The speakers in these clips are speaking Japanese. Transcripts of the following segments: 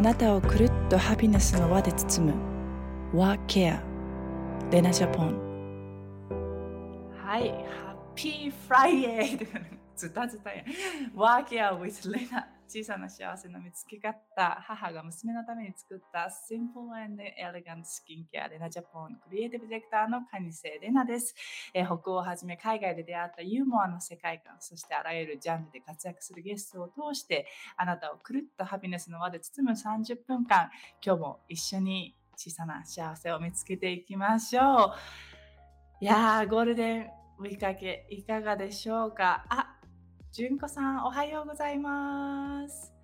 あなたをくるっとハピネスの輪で包む WAcare Lena Japan。 はい、ハッピーフライデーズタズタや WAcare with Lena。 小さな幸せの見つけ方、母が娘のために作ったSimple and ElegantスキンケアLena Japanクリエイティブディレクターの蟹瀬玲奈です。北欧をはじめ海外で出会ったユーモアの世界観、そしてあらゆるジャンルで活躍するゲストを通してあなたをくるっとハピネスの輪で包む30分間、今日も一緒に小さな幸せを見つけていきましょう。いやー、ゴールデンウィーク明けいかがでしょうか。純子さん、おはようございます、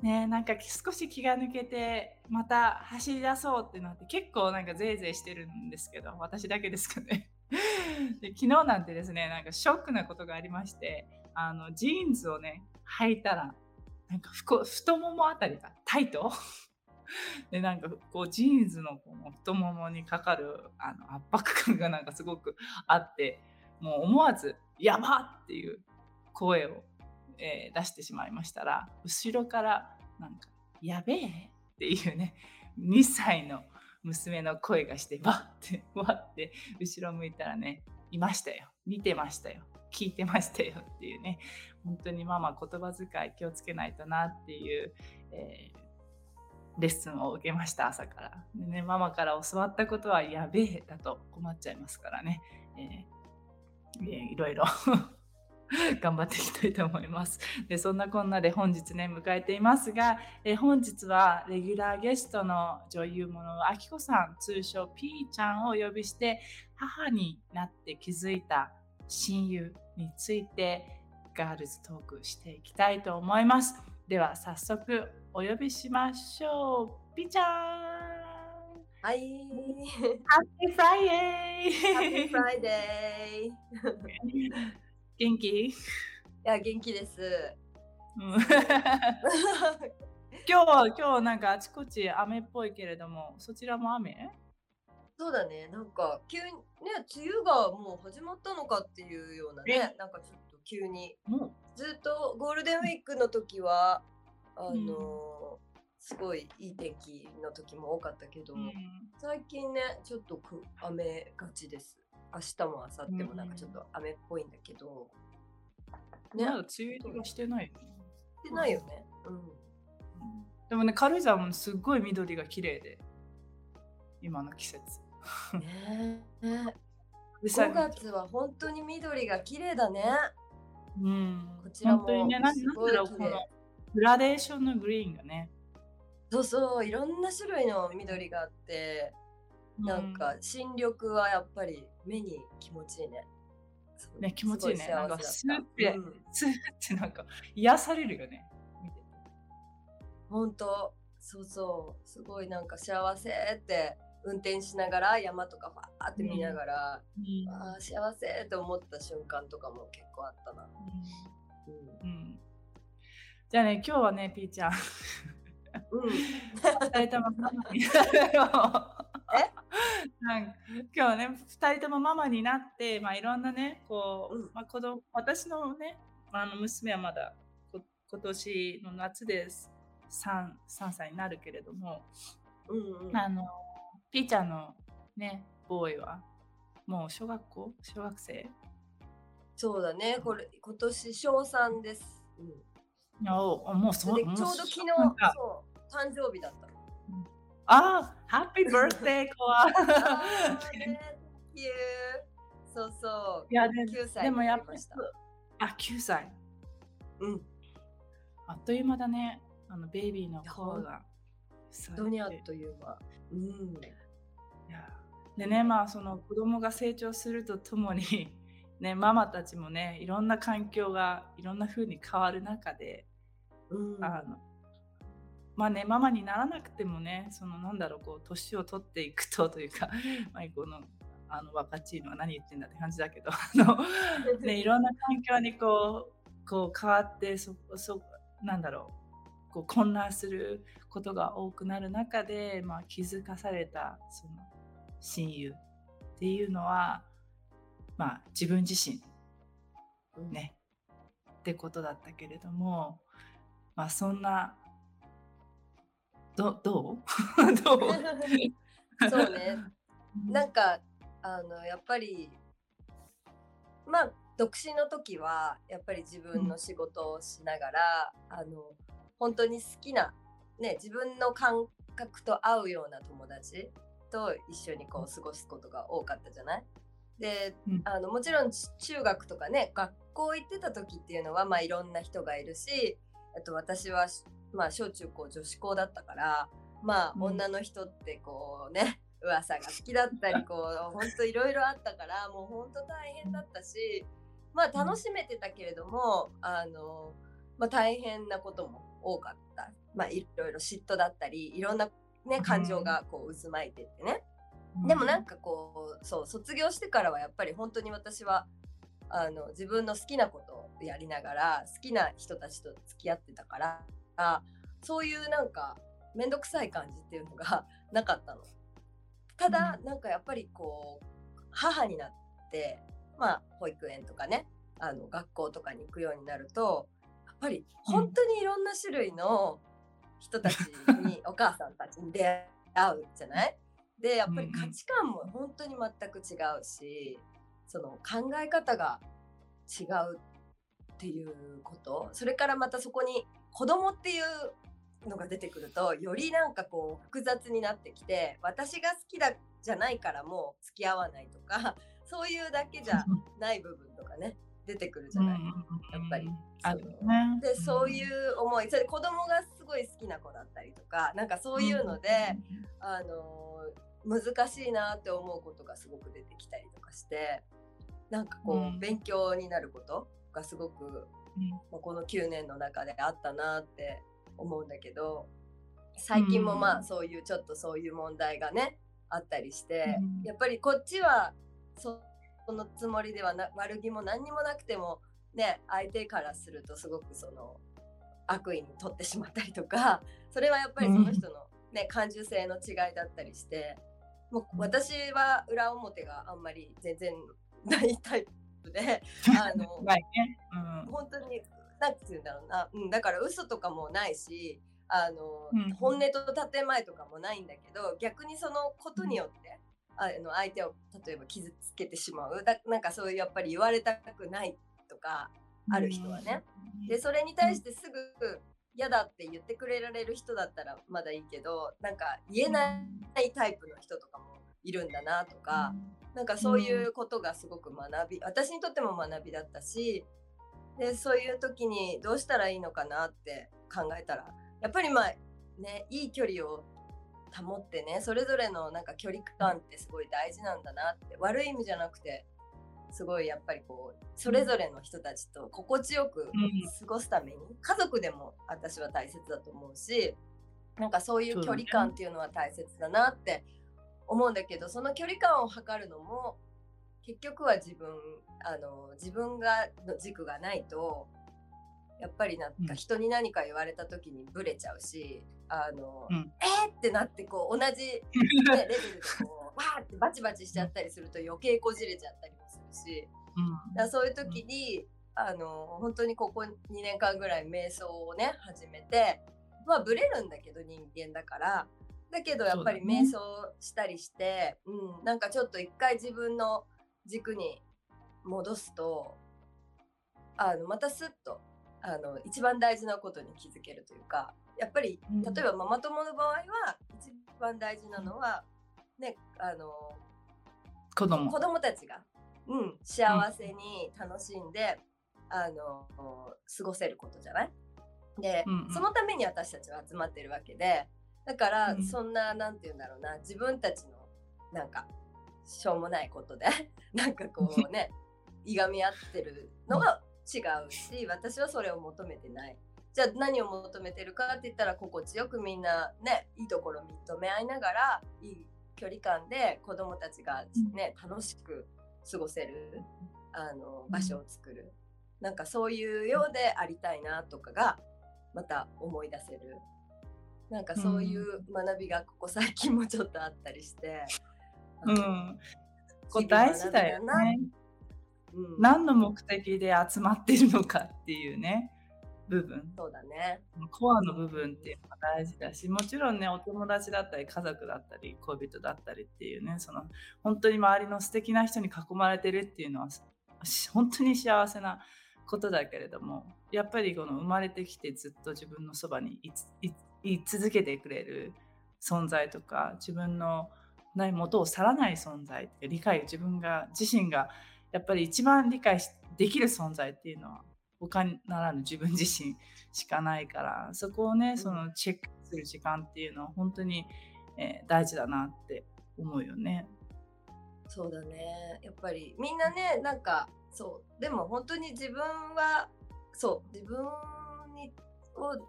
なんか少し気が抜けてまた走り出そうってなって、結構なんかゼイゼイしてるんですけど、私だけですかね。で、昨日なんてですね、なんかショックなことがありまして、ジーンズをね履いたらなんか太ももあたりがタイトで、なんかこうジーンズの太ももにかかる圧迫感がなんかすごくあって、もう思わずやばっていう声を、出してしまいましたら、後ろからなんかやべえっていうね、2歳の娘の声がして、わって後ろ向いたらね、いましたよ、見てましたよ、聞いてましたよっていうね、本当にママ言葉遣い気をつけないとなっていう、レッスンを受けました、朝から。で、ね、ママから教わったことはやべえだと困っちゃいますからね、いろいろ頑張っていきたいと思います。で、そんなこんなで本日ね迎えていますが、本日はレギュラーゲストの女優ものあきこさん、通称 P ちゃんをお呼びして、母になって気づいた親友についてガールズトークしていきたいと思います。では早速お呼びしましょう。ピーちゃん、はい、ハッピーフライデー、ハッピーフライデー元気？いや、元気です、今日なんかあちこち雨っぽいけれども、そちらも雨？そうだね、なんか急にね、梅雨がもう始まったのかっていうようなね、なんかちょっと急に、ずっとゴールデンウィークの時はすごいいい天気の時も多かったけど、最近ねちょっと雨がちです。明日も明後日もなんかちょっと雨っぽいんだけど、まだ梅雨入りがしてないよね。してないよね、でもね、軽井沢もすっごい緑が綺麗で、今の季節ね5月は本当に緑が綺麗だね。こちらもすごい綺麗、グラデーションのグリーンがね、そうそう、いろんな種類の緑があって、なんか新緑はやっぱり目に気持ちいいね。ね、気持ちいいね。なんかスーって、なんか癒されるよね。本当、そうそう、すごいなんか幸せって運転しながら、山とかファーって見ながら、あ、幸せって思った瞬間とかも結構あったな。じゃあね、今日はね、ピーちゃん、2人ともママに今日ね、2人ともママになって、いろんなね、子供、私のね、娘はまだ今年の夏で3歳になるけれども、ピーちゃんのね、ボーイはもう小学生？そうだね、これ今年小3です。もうそう、ちょうど昨日、そう、誕生日だった。ハッピーバースデー、子は。そうそう。いや、9歳。でもやっぱり、9歳。あっという間だね。ベイビーの子が。本当にあっという間。でね、その子供が成長するとともにね、ママたちもね、いろんな環境がいろんな風に変わる中で、ママにならなくてもね、年を取っていくというか、若チームは何言ってんだって感じだけど、ね、いろんな環境にこう変わって、混乱することが多くなる中で、気づかされたその親友っていうのは、自分自身ね、ってことだったけれども、そんなどうそうね、なんかやっぱりまあ独身の時はやっぱり自分の仕事をしながら、本当に好きな、ね、自分の感覚と合うような友達と一緒にこう過ごすことが多かったじゃない。で、もちろん中学とかね、学校行ってた時っていうのは、まあ、いろんな人がいるし、あと私は、まあ、小中高女子校だったから、まあ、女の人ってこうね、噂が好きだったり、こう本当いろいろあったから、もう本当大変だったし、まあ楽しめてたけれども、まあ、大変なことも多かった、まあ、いろいろ嫉妬だったり、いろんな、ね、感情がこう渦巻いてってね。でもなんかこう、そう、卒業してからはやっぱり本当に私は自分の好きなことをやりながら、好きな人たちと付き合ってたから、そういうなんか面倒くさい感じっていうのがなかったの。ただなんかやっぱりこう母になって、まあ、保育園とかね、学校とかに行くようになると、やっぱり本当にいろんな種類の人たちに、お母さんたちに出会うじゃない。でやっぱり価値観も本当に全く違うし、その考え方が違うっていうこと、それからまたそこに子供っていうのが出てくると、よりなんかこう複雑になってきて、私が好きだじゃないからもう付き合わないとか、そういうだけじゃない部分とかね、出てくるじゃない、やっぱり。でそういう思い、それで子供がすごい好きな子だったりとか、なんかそういうので、難しいなって思うことがすごく出てきたりとかして、なんかこう、勉強になることがすごく、この9年の中であったなって思うんだけど、最近もまあそういうちょっとそういう問題がねあったりして、やっぱりこっちはそのつもりでは悪気も何にもなくてもね、相手からするとすごくその悪意に取ってしまったりとか、それはやっぱりその人のね、感受性の違いだったりして、もう私は裏表があんまり全然ないタイプで本当に何て言うんだろうな、だから嘘とかもないし、本音と建前とかもないんだけど、逆にそのことによって相手を例えば傷つけてしまう、なんかそういうやっぱり言われたくないとかある人はね、でそれに対してすぐ嫌だって言ってくれられる人だったらまだいいけど、なんか言えないタイプの人とかもいるんだなとか、なんかそういうことがすごく私にとっても学びだったし、でそういう時にどうしたらいいのかなって考えたら、やっぱりまあね、いい距離を保ってね、それぞれのなんか距離感ってすごい大事なんだなって、悪い意味じゃなくて、すごいやっぱりこうそれぞれの人たちと心地よく過ごすために、家族でも私は大切だと思うし、なんかそういう距離感っていうのは大切だなって思うんだけど、その距離感を測るのも結局は自分がの軸がないと、やっぱりなんか人に何か言われた時にブレちゃうし、ってなってこう同じ、ね、レベルでこうわーってバチバチしちゃったりすると余計こじれちゃったりもするし、だそういう時に本当にここ2年間ぐらい瞑想をね始めて、まあブレるんだけど人間だから、だけどやっぱり瞑想したりして、なんかちょっと一回自分の軸に戻すと、またスッと一番大事なことに気づけるというか、やっぱり例えばママ友の場合は一番大事なのは、ね、子供たちが、幸せに楽しんで、過ごせることじゃない。で、そのために私たちは集まってるわけで、だからそんな、なんて言うんだろうな、自分たちのなんかしょうもないことでなんかこうねいがみ合ってるのが違うし、私はそれを求めてない。じゃあ何を求めてるかって言ったら、心地よくみんなね、いいところ認め合いながら、いい距離感で子どもたちがね、楽しく過ごせる場所を作る、なんかそういうようでありたいなとかがまた思い出せる、なんかそういう学びがここ最近もちょっとあったりして、これ大事だよね。何の目的で集まってるのかっていうね、部分、そうだね、コアの部分っていうのが大事だし、もちろんね、お友達だったり家族だったり恋人だったりっていうね、その本当に周りの素敵な人に囲まれてるっていうのは本当に幸せなことだけれども、やっぱりこの生まれてきてずっと自分のそばにい続けてくれる存在とか、自分のない元を去らない存在って理解、自分が自身がやっぱり一番理解できる存在っていうのは他ならぬ自分自身しかないから、そこをね、そのチェックする時間っていうのは本当に、大事だなって思うよね。そうだね、やっぱりみんなね、なんかそう、でも本当に自分はそう自分を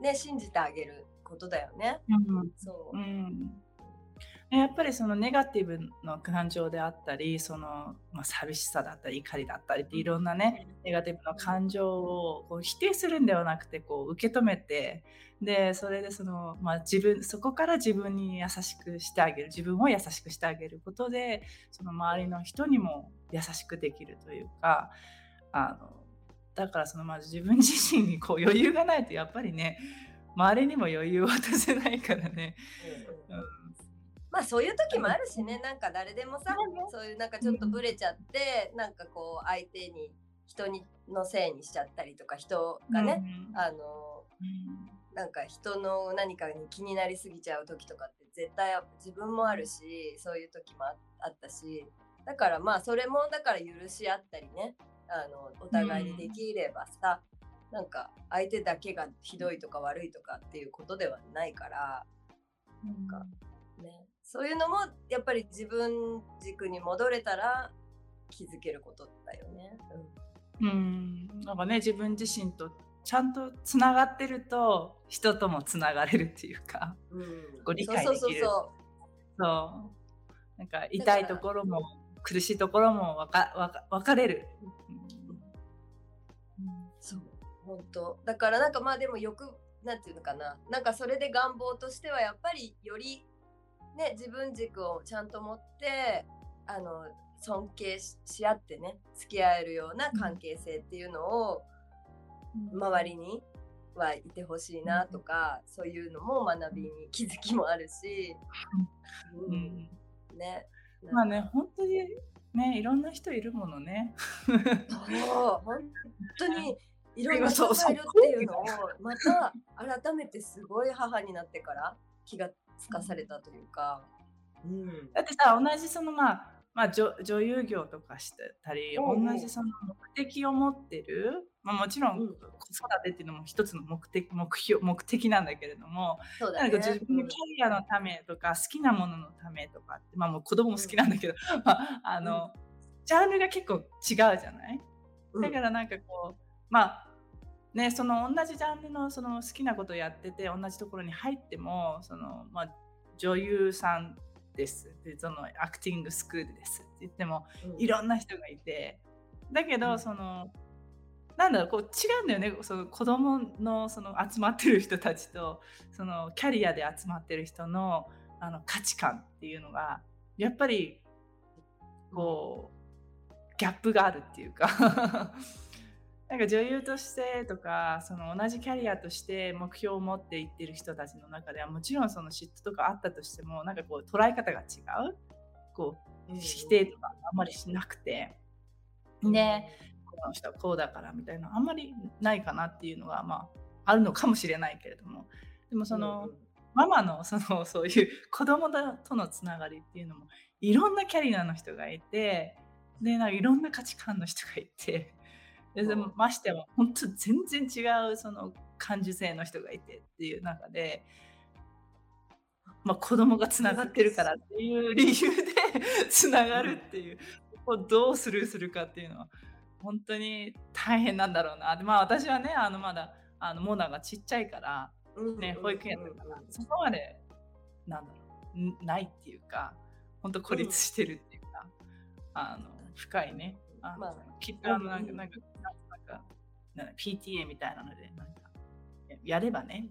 ね信じてあげることだよね、うん、そう、うん、やっぱりそのネガティブの感情であったり、その、寂しさだったり怒りだったりっていろんなね、ネガティブの感情をこう否定するんではなくて、こう受け止めて、でそれでその、自分、そこから自分に優しくしてあげる、自分を優しくしてあげることで、その周りの人にも優しくできるというか、だからその自分自身にこう余裕がないとやっぱりね、周りにも余裕を渡せないからね、うんうん、そういう時もあるしね、なんか誰でもさ、そういうなんかちょっとブレちゃって、なんかこう相手に人にのせいにしちゃったりとか、人がね、なんか人の何かに気になりすぎちゃう時とかって絶対自分もあるし、そういう時もあったし、だからそれもだから許し合ったりね、お互いにできればさ、なんか相手だけがひどいとか悪いとかっていうことではないから、なんかね、そういうのもやっぱり自分軸に戻れたら気づけることだよね。なんかね、自分自身とちゃんとつながってると人ともつながれるっていうか、ご理解できる。そうなんか痛いところも苦しいところも分かれる。そう、本当だから、なんかでもよくなんていうのかな、なんかそれで願望としてはやっぱりよりね、自分軸をちゃんと持って尊敬 し合ってね、付き合えるような関係性っていうのを、周りにはいてほしいなとか、そういうのも学びに気づきもあるし、ね、本当にね、いろんな人いるものね。本当にいろんな人がいるっていうのをまた改めてすごい母になってから気がつかされたというか、だってさ、同じその女優業とかしてたり、同じその目的を持ってる、もちろん子育てっていうのも一つの目的なんだけれども、そうだね、なんか自分のキャリアのためとか、好きなもののためとかって、もう子供も好きなんだけど、ジャンルが結構違うじゃない？だからなんかこうね、その同じジャンルのその好きなことをやってて、同じところに入っても、その女優さんですで、そのアクティングスクールですって言っても、いろんな人がいて、だけどその、こう違うんだよね、その子供のその集まってる人たちと、そのキャリアで集まってる人の価値観っていうのがやっぱりこうギャップがあるっていうか。なんか女優としてとか、その同じキャリアとして目標を持っていってる人たちの中では、もちろんその嫉妬とかあったとしても、なんかこう捉え方が違う、こう否定とかあんまりしなくて、ね、この人はこうだからみたいなあんまりないかなっていうのがあるのかもしれないけれども、でもそのママのそういう子供とのつながりっていうのも、いろんなキャリアの人がいて、でなんかいろんな価値観の人がいて。でもましても本当全然違うその感受性の人がいてっていう中で、子供がつながってるからっていう理由でつながるっていう、どうスルーするかっていうのは本当に大変なんだろうな。で私はね、まだモナがちっちゃいから、ね、保育園だからそこまでないっていうか、本当孤立してるっていうか、深いね。きっとPTA みたいなのでなんかやればね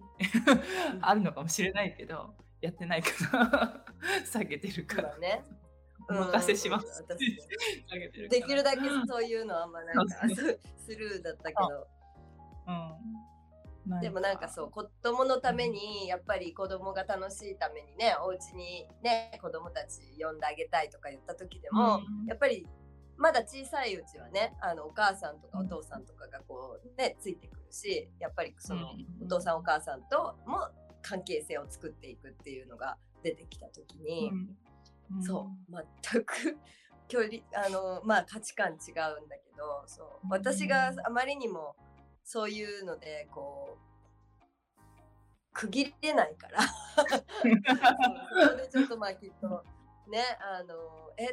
あるのかもしれないけど、やってないから下げてるからね、お任せします下げてるから、できるだけそういうのはあんまなんかスルーだったけど、でもなんかそう子供のためにやっぱり子供が楽しいためにねお家にね子供たち呼んであげたいとか言った時でも、うん、やっぱりまだ小さいうちはねお母さんとかお父さんとかがこうねついてくるしやっぱりそのお父さんお母さんとも関係性を作っていくっていうのが出てきた時に、うんうん、そう全く距離価値観違うんだけどそう私があまりにもそういうのでこう区切れないからそれでちょっときっとね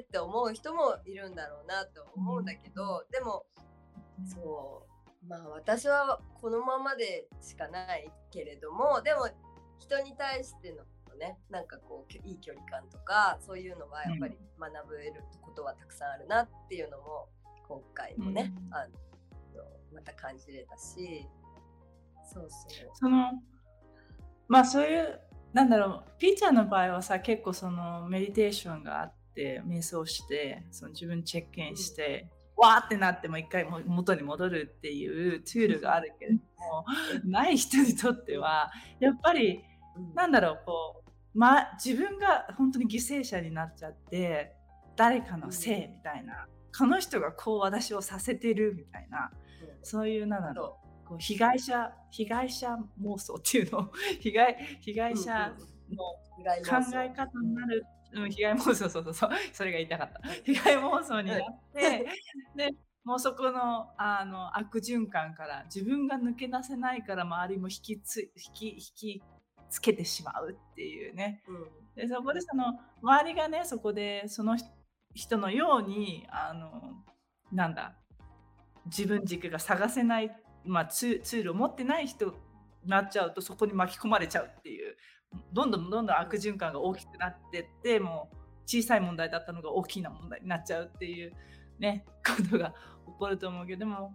って思う人もいるんだろうなと思うんだけど、うん、でもそう私はこのままでしかないけれどもでも人に対してのねなんかこういい距離感とかそういうのはやっぱり学べることはたくさんあるなっていうのも今回もね、うん、また感じれたしそうそういうなんだろうピーちゃんの場合はさ結構そのメディテーションがあって瞑想してその自分チェックインして、うん、わーってなってもう一回も元に戻るっていうツールがあるけれどもない人にとってはやっぱり、うん、なんだろう自分が本当に犠牲者になっちゃって誰かのせいみたいな、うん、この人がこう私をさせてるみたいな、うん、そういうなんだろうこう被害者妄想っていうのを被害者の考え方になる、うん、被害妄想そうそれが言いたかった被害妄想になってでもうそこの、悪循環から自分が抜け出せないから周りも引きつけてしまうっていうね、うん、でそこでその周りがねそこでその人のようになんだ自分軸が探せないツールを持ってない人になっちゃうとそこに巻き込まれちゃうっていうどんどん悪循環が大きくなってってもう小さい問題だったのが大きな問題になっちゃうっていうねことが起こると思うけどでも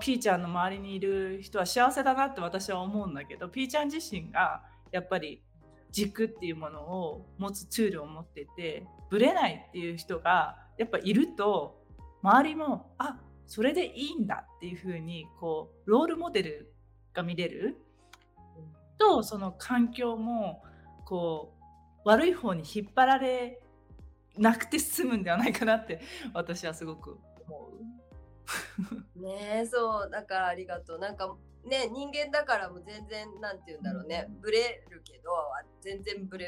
ピーちゃんの周りにいる人は幸せだなって私は思うんだけどピーちゃん自身がやっぱり軸っていうものを持つツールを持っててブレないっていう人がやっぱいると周りもそれでいいんだっていう風にこうロールモデルが見れるとその環境もこう悪い方に引っ張られなくて済むんではないかなって私はすごく思うねえそうだからありがとうなんかね人間だからも全然なんて言うんだろうねブレるけど全然ブレ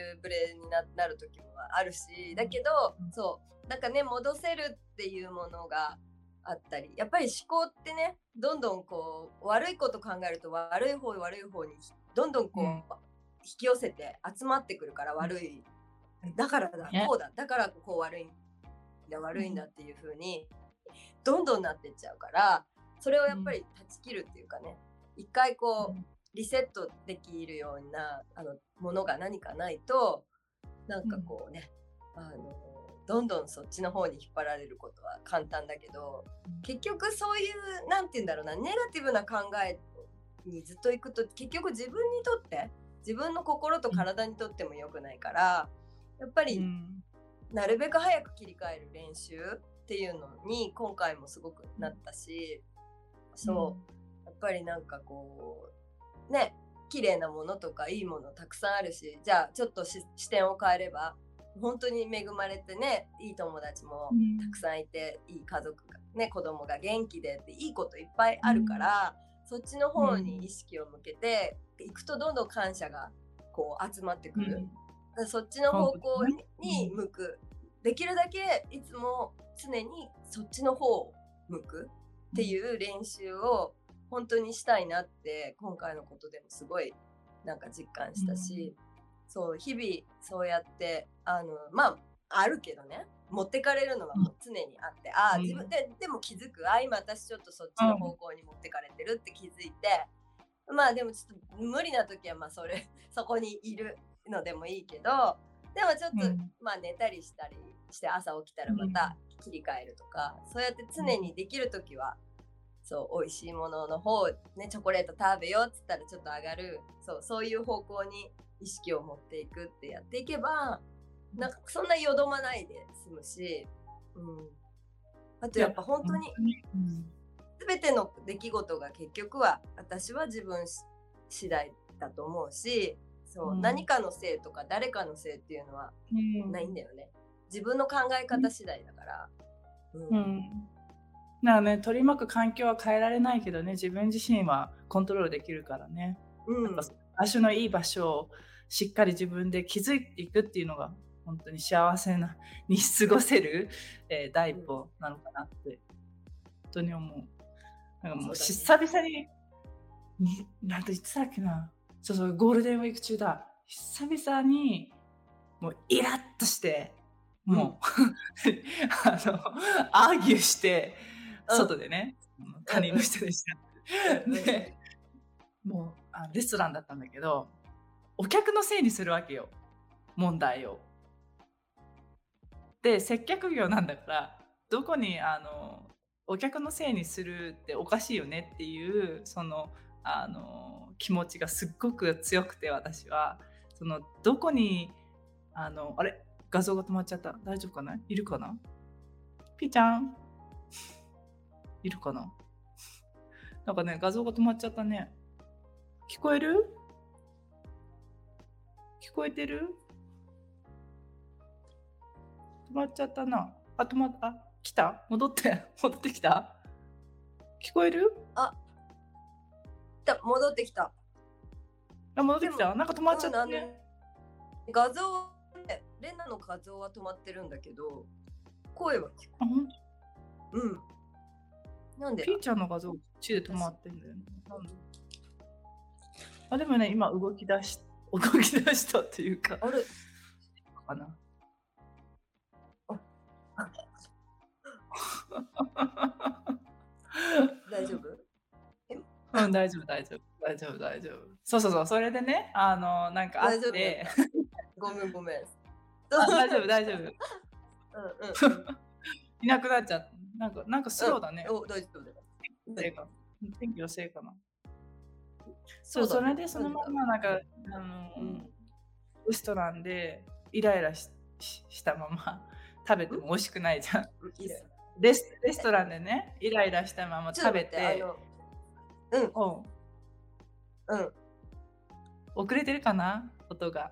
になる時もあるしだけどそうなんかね戻せるっていうものがあったりやっぱり思考ってねどんどんこう悪いこと考えると悪い方にどんどんこう、うん、引き寄せて集まってくるから悪いだからだこうだだからこう悪いんだっていう風にどんどんなってっちゃうからそれをやっぱり断ち切るっていうかね一回こうリセットできるようなものが何かないとなんかこうねどんどんそっちの方に引っ張られることは簡単だけど結局そういうなんて言うんだろうなネガティブな考えにずっといくと結局自分にとって自分の心と体にとっても良くないからやっぱりなるべく早く切り替える練習っていうのに今回もすごくなったしそうやっぱりなんかこうね綺麗なものとかいいものたくさんあるしじゃあちょっと視点を変えれば本当に恵まれてねいい友達もたくさんいて、うん、いい家族がね子供が元気でっていいこといっぱいあるから、うん、そっちの方に意識を向けていくとどんどん感謝がこう集まってくる、うん、そっちの方向に向く、うん、できるだけいつも常にそっちの方を向くっていう練習を本当にしたいなって今回のことでもすごいなんか実感したし、うんそう日々そうやってあるけどね持ってかれるのはもう常にあって、うん、自分でも気づく今私ちょっとそっちの方向に持ってかれてるって気づいて、うん、でもちょっと無理な時はそこにいるのでもいいけどでもちょっと、うん、寝たりしたりして朝起きたらまた切り替えるとか、うん、そうやって常にできる時は美味しいものの方ねチョコレート食べようっつったらちょっと上がるそういう方向に意識を持っていくってやっていけばなんかそんなよどまないで済むし、うん、あとやっぱ本当に全ての出来事が結局は私は自分次第だと思うし、そう、うん、何かのせいとか誰かのせいっていうのはないんだよね、うん、自分の考え方次第だから、うんうん、だからね、取り巻く環境は変えられないけどね、自分自身はコントロールできるからね、うん、足のいい場所をしっかり自分で気づいていくっていうのが本当に幸せなに過ごせる、第一歩なのかなって本当に思う。なんかもう久々になんといつだっけな、そうゴールデンウィーク中だ、久々にもうイラッとしてもう、うん、アーギューして外でね、うん、他人の人でした、うん、でもうレストランだったんだけど、お客のせいにするわけよ問題を。で接客業なんだからどこにお客のせいにするっておかしいよねっていうその気持ちがすっごく強くて、私はそのどこにあれ画像が止まっちゃった、大丈夫かな、いるかな、ピーちゃんいるかな、なんかね画像が止まっちゃったね、聞こえる、聞こえてる、止まっちゃったな、あ止まった、あ来た、戻ってきた、聞こえる、あ戻ってきた、あ戻ってきた、なんか止まっちゃったね、画像レナの画像は止まってるんだけど声は聞こえる、うん、なんでピーちゃんの画像こっちで止まってるんだよね、なんで、あでもね今動き出したっていうか、あれかな大丈夫うん大丈夫。そうそれでねなんかあってごめん大丈夫うんうんいなくなっちゃった、なんかスローだね、お大丈夫だよ、天気のせいかな、そうそれでそのままなんかレストランでイライラしたまま食べても美味しくないじゃん、レストランでねイライラしたまま食べて、うんうん遅れてるかな音が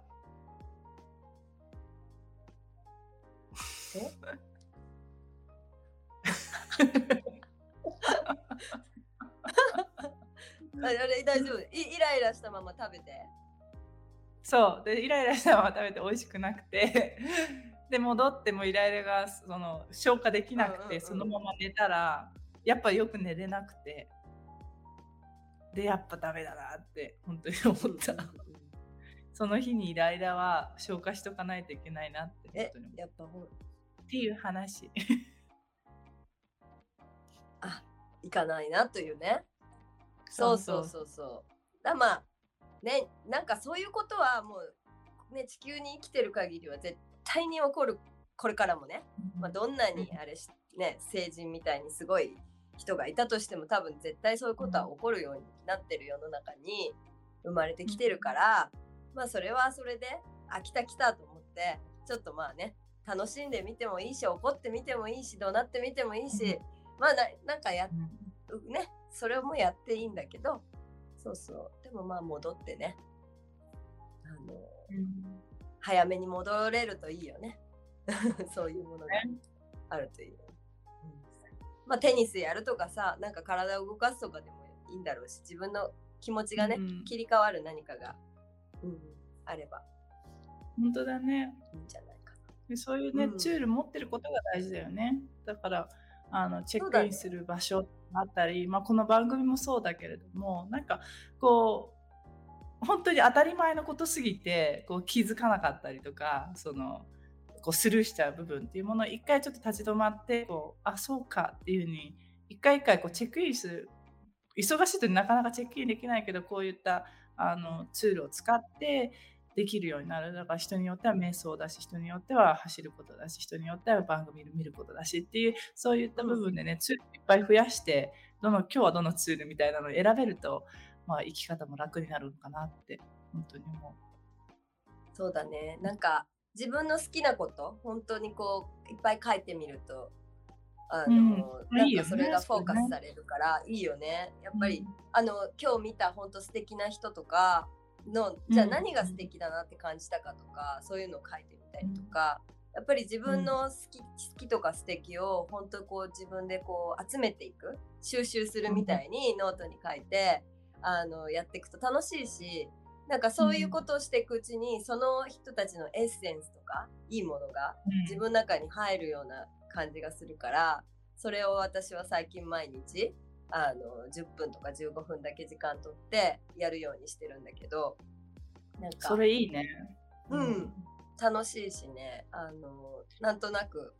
あれ大丈夫、イライラしたまま食べて、そうでイライラしたまま食べて美味しくなくてで戻ってもイライラがその消化できなくて、うんうんうん、そのまま寝たらやっぱよく寝れなくて、でやっぱダメだなって本当に思った、うんうんうん、その日にイライラは消化しとかないといけないなって本当に思った、やっぱっていう話あいかないなというね、そうだ、まあね、なんかそういうことはもうね地球に生きてる限りは絶対に起こる、これからもね、まあ、どんなにあれね成人みたいにすごい人がいたとしても多分絶対そういうことは起こるようになってる世の中に生まれてきてるから、まあそれはそれで来たと思ってちょっとまあね楽しんでみてもいいし、怒ってみてもいいし、怒鳴ってみてもいいし、まあなんかやねそれもやっていいんだけど、そうでもまあ戻ってね早めに戻れるといいよねそういうものがあるといい、まあ、テニスやるとかさ、なんか体を動かすとかでもいいんだろうし、自分の気持ちがね、うん、切り替わる何かが、うん、あれば本当だね、いいんじゃないかな。でそういうね、うん、ツール持ってることが大事だよね。だからチェックインする場所だったり、ね、まあ、この番組もそうだけれども、なんかこう本当に当たり前のことすぎてこう気づかなかったりとか、そのこうスルーしちゃう部分っていうものを一回ちょっと立ち止まってこう、あそうかっていう風に一回こうチェックインする、忙しいとなかなかチェックインできないけど、こういったツールを使ってできるようになる。だから人によっては瞑想だし、人によっては走ることだし、人によっては番組を見ることだしっていう、そういった部分でねツールいっぱい増やして、今日はどのツールみたいなのを選べると、まあ、生き方も楽になるのかなって本当に思う。そうだね、なんか自分の好きなこと本当にこういっぱい書いてみるとなんかそれがフォーカスされるからいいよね。やっぱり今日見た本当素敵な人とかの、じゃあ何が素敵だなって感じたかとか、そういうのを書いてみたりとか、やっぱり自分の好きとか素敵を本当こう自分でこう集めていく、収集するみたいにノートに書いてやっていくと楽しいし、なんかそういうことをしていくうちにその人たちのエッセンスとかいいものが自分の中に入るような感じがするから、それを私は最近毎日10分とか15分だけ時間取ってやるようにしてるんだけど、なんかそれいいね。うん、楽しいしね。なんとなく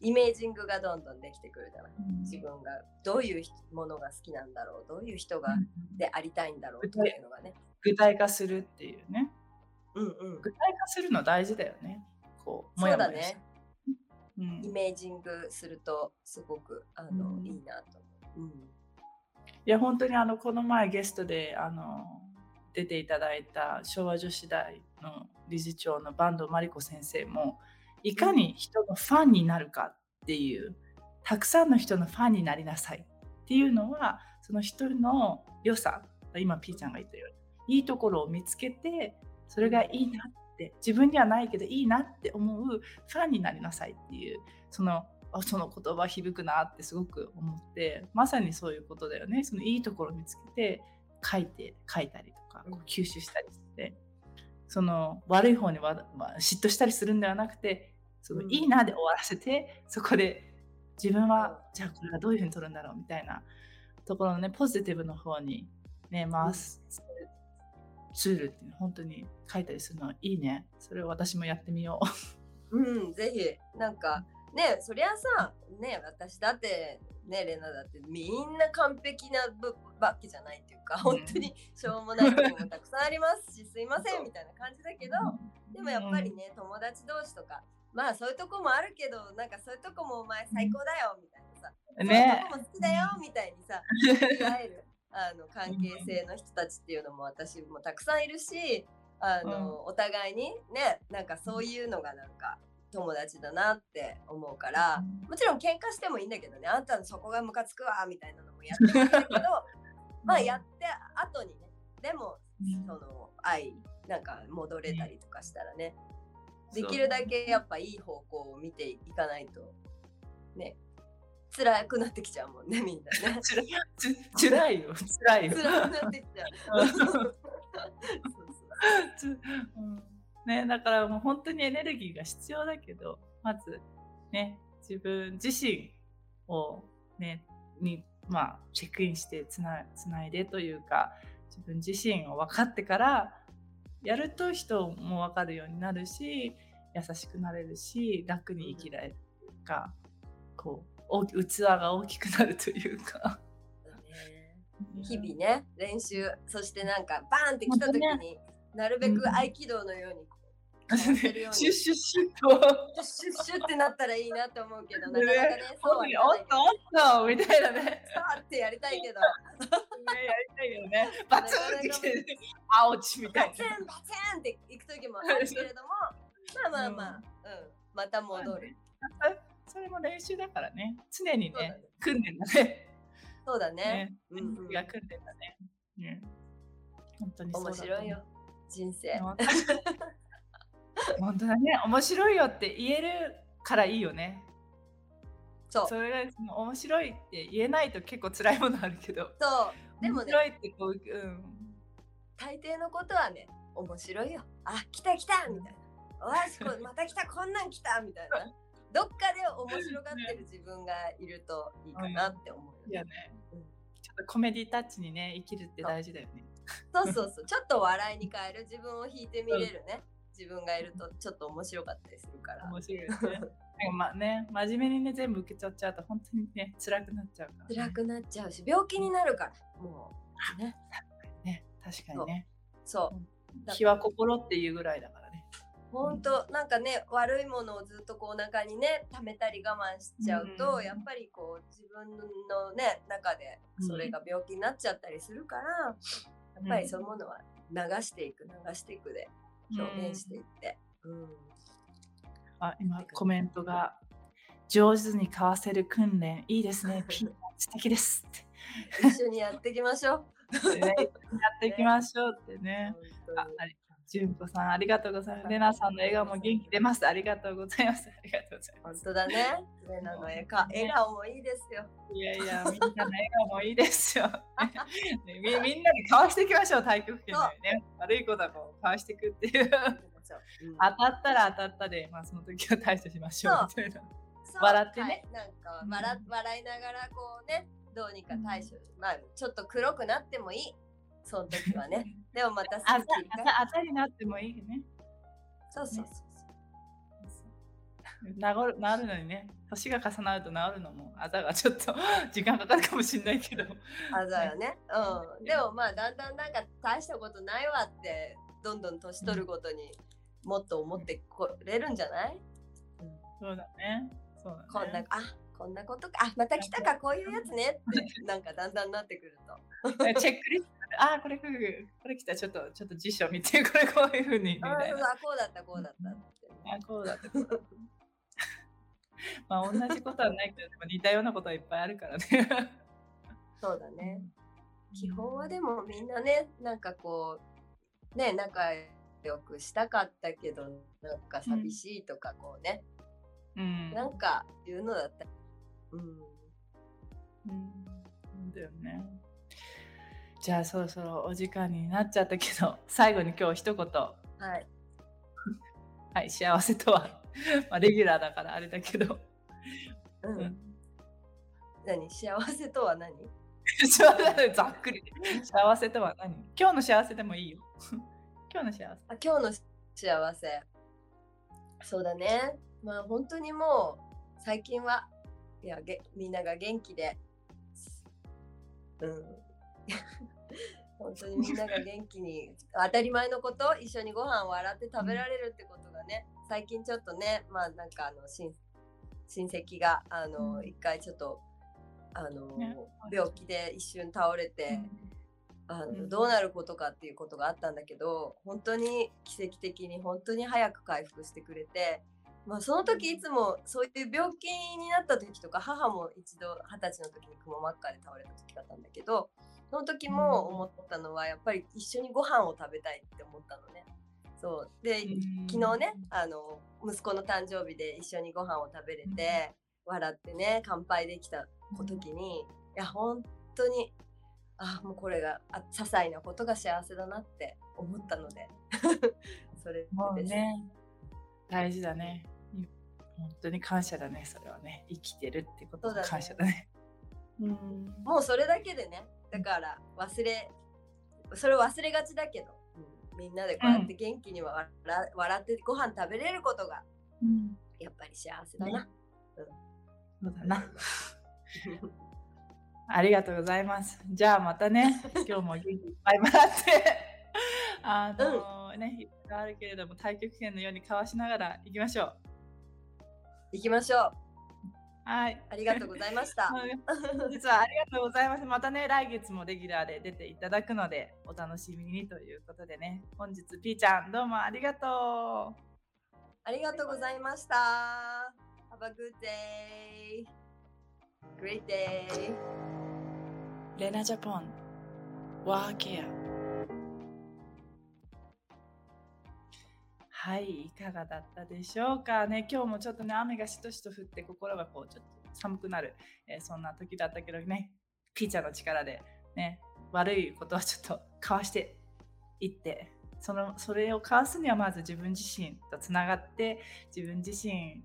イメージングがどんどんできてくるじゃない、自分がどういうものが好きなんだろう、どういう人がでありたいんだろうというのがね、具体化するっていうね、うんうん、具体化するの大事だよね。こうもやもやして、そうだね、うん、イメージングするとすごくいいなと思う、うん、いや本当にこの前ゲストで出ていただいた昭和女子大の理事長の坂東真理子先生も、いかに人のファンになるかっていう、たくさんの人のファンになりなさいっていうのは、その人の良さ、今ピーちゃんが言ったようにいいところを見つけて、それがいいなって、自分にはないけどいいなって思うファンになりなさいっていう、その言葉響くなってすごく思って、まさにそういうことだよね。そのいいところを見つけて書いたりとか吸収したりして、その悪い方に嫉妬したりするんではなくて、そのいいなで終わらせて、そこで自分はじゃあこれはどういうふうに取るんだろうみたいなところのね、ポジティブの方にね回すツールっていうの、本当に書いたりするのはいいね。それを私もやってみよう。うん、ぜひ。なんかね、そりゃさ、ね、私だってね、レナだってみんな完璧なわけじゃないっていうか、本当にしょうもないこともたくさんありますし、すいませんみたいな感じだけど、でもやっぱりね、友達同士とか、まあそういうとこもあるけど、なんかそういうとこもお前最高だよみたいなさ、ね、そういうとこも好きだよみたいにさ、いわゆる関係性の人たちっていうのも私もたくさんいるし、お互いにね、なんかそういうのがなんか友達だなって思うから、もちろん喧嘩してもいいんだけどね、あんたのそこがムカつくわみたいなのもやってるんだけどまあやって後にね、でもその愛なんか戻れたりとかしたらね、できるだけやっぱいい方向を見ていかないとね、辛くなってきちゃうもんね、みんなね辛いよ辛くなってきちゃうそうね、だからもう本当にエネルギーが必要だけど、まずね、自分自身をねに、まあ、チェックインしてつないでというか、自分自身を分かってからやると人も分かるようになるし、優しくなれるし、楽に生きられるというか、こう器が大きくなるというか日々ね、練習、そしてなんかバーンって来た時になるべく合気道のようにシュッシュッシュッとシュッシュッってなったらいいなと思うけど、なかなかね、そうはおっとおっとみたいなね、さーってやりたいけどやりたいよね、バツンってきてあおちみたいなバツンっていく時もあるけれどもまあ、うん、また戻る。それも練習だからね、常にね、訓練だね。そうだね、うん、訓練だね。本当に面白いよ人生本当だね、面白いよって言えるからいいよね。それが面白いって言えないと結構辛いものあるけど、そうでもね、面白いってこう、うん、大抵のことはね、面白いよ、あ、来たみたいな、わしこまた来た、こんなん来たみたいなどっかで面白がってる自分がいるといいかなって思うよね。うん、ちょっとコメディタッチにね、生きるって大事だよね。そう、ちょっと笑いに変える、自分を引いてみれるね、自分がいるとちょっと面白かったりするから、面白いですねまあね、真面目にね全部受け取っちゃうと本当にね辛くなっちゃうから、ね、辛くなっちゃうし、病気になるからもうね、確かにね、そう気は心っていうぐらいだからね、本当なんかね、悪いものをずっとこうお腹にね溜めたり我慢しちゃうと、やっぱりこう自分のね中でそれが病気になっちゃったりするから、やっぱりそういうものは流していくで表現していって、今コメントが上手に交わせる訓練、いいですね、ピー素敵ですって一緒にやっていきましょう、ね、やっていきましょうってね。純子さんありがとうございます。レナさんの笑顔も元気出ます。ありがとうございます。ありがとうございます。本当だね、レナの笑顔もいいですよ。いやいや、みんなの笑顔もいいですよみんなで交わしていきましょう。太極拳のね、悪いことはこう交わしていくっていう、うん、当たったら当たったで、まあ、その時は対処しましょうみたいな、笑ってね、はい、なんか笑いながらこうね、どうにか対処、まあ、ちょっと黒くなってもいい、その時はねでもまた朝になってもいいね。そうそうそうそう、治るのにね、年が重なると治るのもあざがちょっと時間かかるかもしれないけど、あざよね、うん、でもまあだんだんなんか大したことないわって、どんどん年取るごとにもっと思ってこれるんじゃない、うん、そうだね、そうだね、こんなことか、あ、また来たか、こういうやつねってなんかだんだんなってくるとチェックリスト、あ、これ来た、ちょっと辞書見て、これこういうふうにみたいな、こうだったって、まあ同じことはないけど、でも似たようなことはいっぱいあるからねそうだね、基本はでもみんなね、なんかこうね、仲良くしたかったけどなんか寂しいとかこうね、うん、なんか言うのだったら、うんだよね。じゃあそろそろお時間になっちゃったけど、最後に今日一言、はいはい、幸せとはまあレギュラーだからあれだけど、うん、何、幸せとは何ざっくり幸せとは何、今日の幸せでもいいよ今日の幸せ、今日の幸せ、そうだね、まあ本当にもう最近はいやみんなが元気で、うん本当にみんなが元気に当たり前のこと、一緒にご飯を洗って食べられるってことがね、最近ちょっとね、まあなんか親戚が一回ちょっと病気で一瞬倒れて、どうなることかっていうことがあったんだけど、本当に奇跡的に本当に早く回復してくれて、まあ、その時いつもそういう病気になった時とか、母も一度20歳の時にくも膜下で倒れた時だったんだけど、その時も思ったのはやっぱり一緒にご飯を食べたいって思ったのね。そうで、昨日ね、息子の誕生日で一緒にご飯を食べれて笑ってね、乾杯できた時に、いや本当にもうこれが些細なことが幸せだなって思ったのでそれですね、大事だね、本当に感謝だね、それはね、生きてるってことが感謝だね、うん、もうそれだけでね、だからそれ忘れがちだけど、うん、みんなでこうやって元気に笑ってご飯食べれることが、うん、やっぱり幸せだな、うん、そうだなありがとうございます。じゃあまたね、今日も元気いっぱいもらっていろいろあるけれども、太極拳のように交わしながら行きましょう。行きましょう。はい。ありがとうございました。実はありがとうございます。またね、来月もレギュラーで出ていただくので、お楽しみにということでね、本日ピーちゃんどうもありがとう。ありがとうございました。Have a good day. Great day. レナジャポン WAcare。はい、いかがだったでしょうかね。今日もちょっとね、雨がしとしと降って心がこうちょっと寒くなる、そんな時だったけどね、ピーちゃんの力でね、悪いことはちょっとかわしていって、それをかわすにはまず自分自身とつながって、自分自身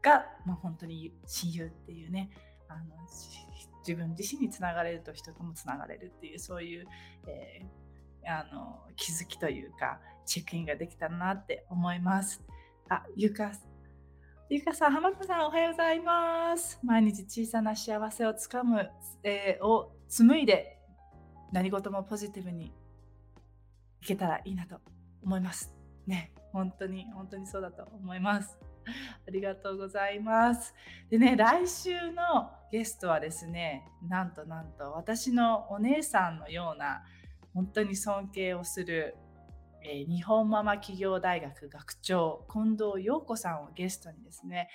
が、まあ、本当に親友っていうね、自分自身につながれると人ともつながれるっていう、そういう、気づきというかチェックインができたなって思います。ゆかさん、浜子さん、おはようございます。毎日小さな幸せをつかむ、を紡いで何事もポジティブにいけたらいいなと思いますね。本当にそうだと思います。ありがとうございます。でね、来週のゲストはですね、なんと私のお姉さんのような本当に尊敬をする、日本ママ企業大学学長近藤陽子さんをゲストにですね、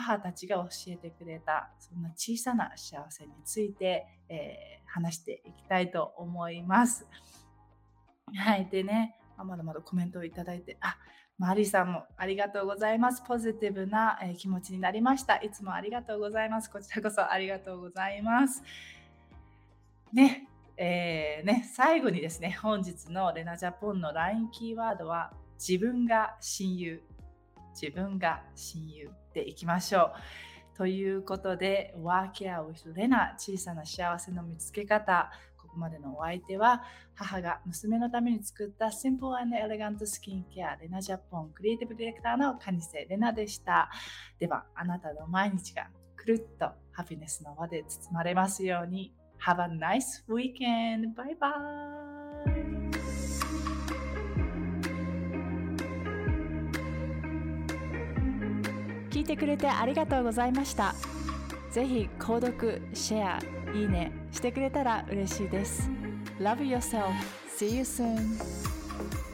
母たちが教えてくれたそんな小さな幸せについて、話していきたいと思います。はい、でね、まだまだコメントをいただいて、マリさんもありがとうございます。ポジティブな、気持ちになりました。いつもありがとうございます。こちらこそありがとうございますね。最後にですね、本日のレナジャポンの LINE キーワードは自分が親友でいきましょうということで、WAcare with Lena 小さな幸せの見つけ方、ここまでのお相手は母が娘のために作ったシンプル&エレガントスキンケアレナジャポンクリエイティブディレクターの蟹瀬レナでした。では、あなたの毎日がくるっとハピネスの輪で包まれますように。Have a nice weekend. Bye bye.聞いてくれてありがとうございました。ぜひ購読、シェア、いいねしてくれたら嬉しいです。Love yourself. See you soon.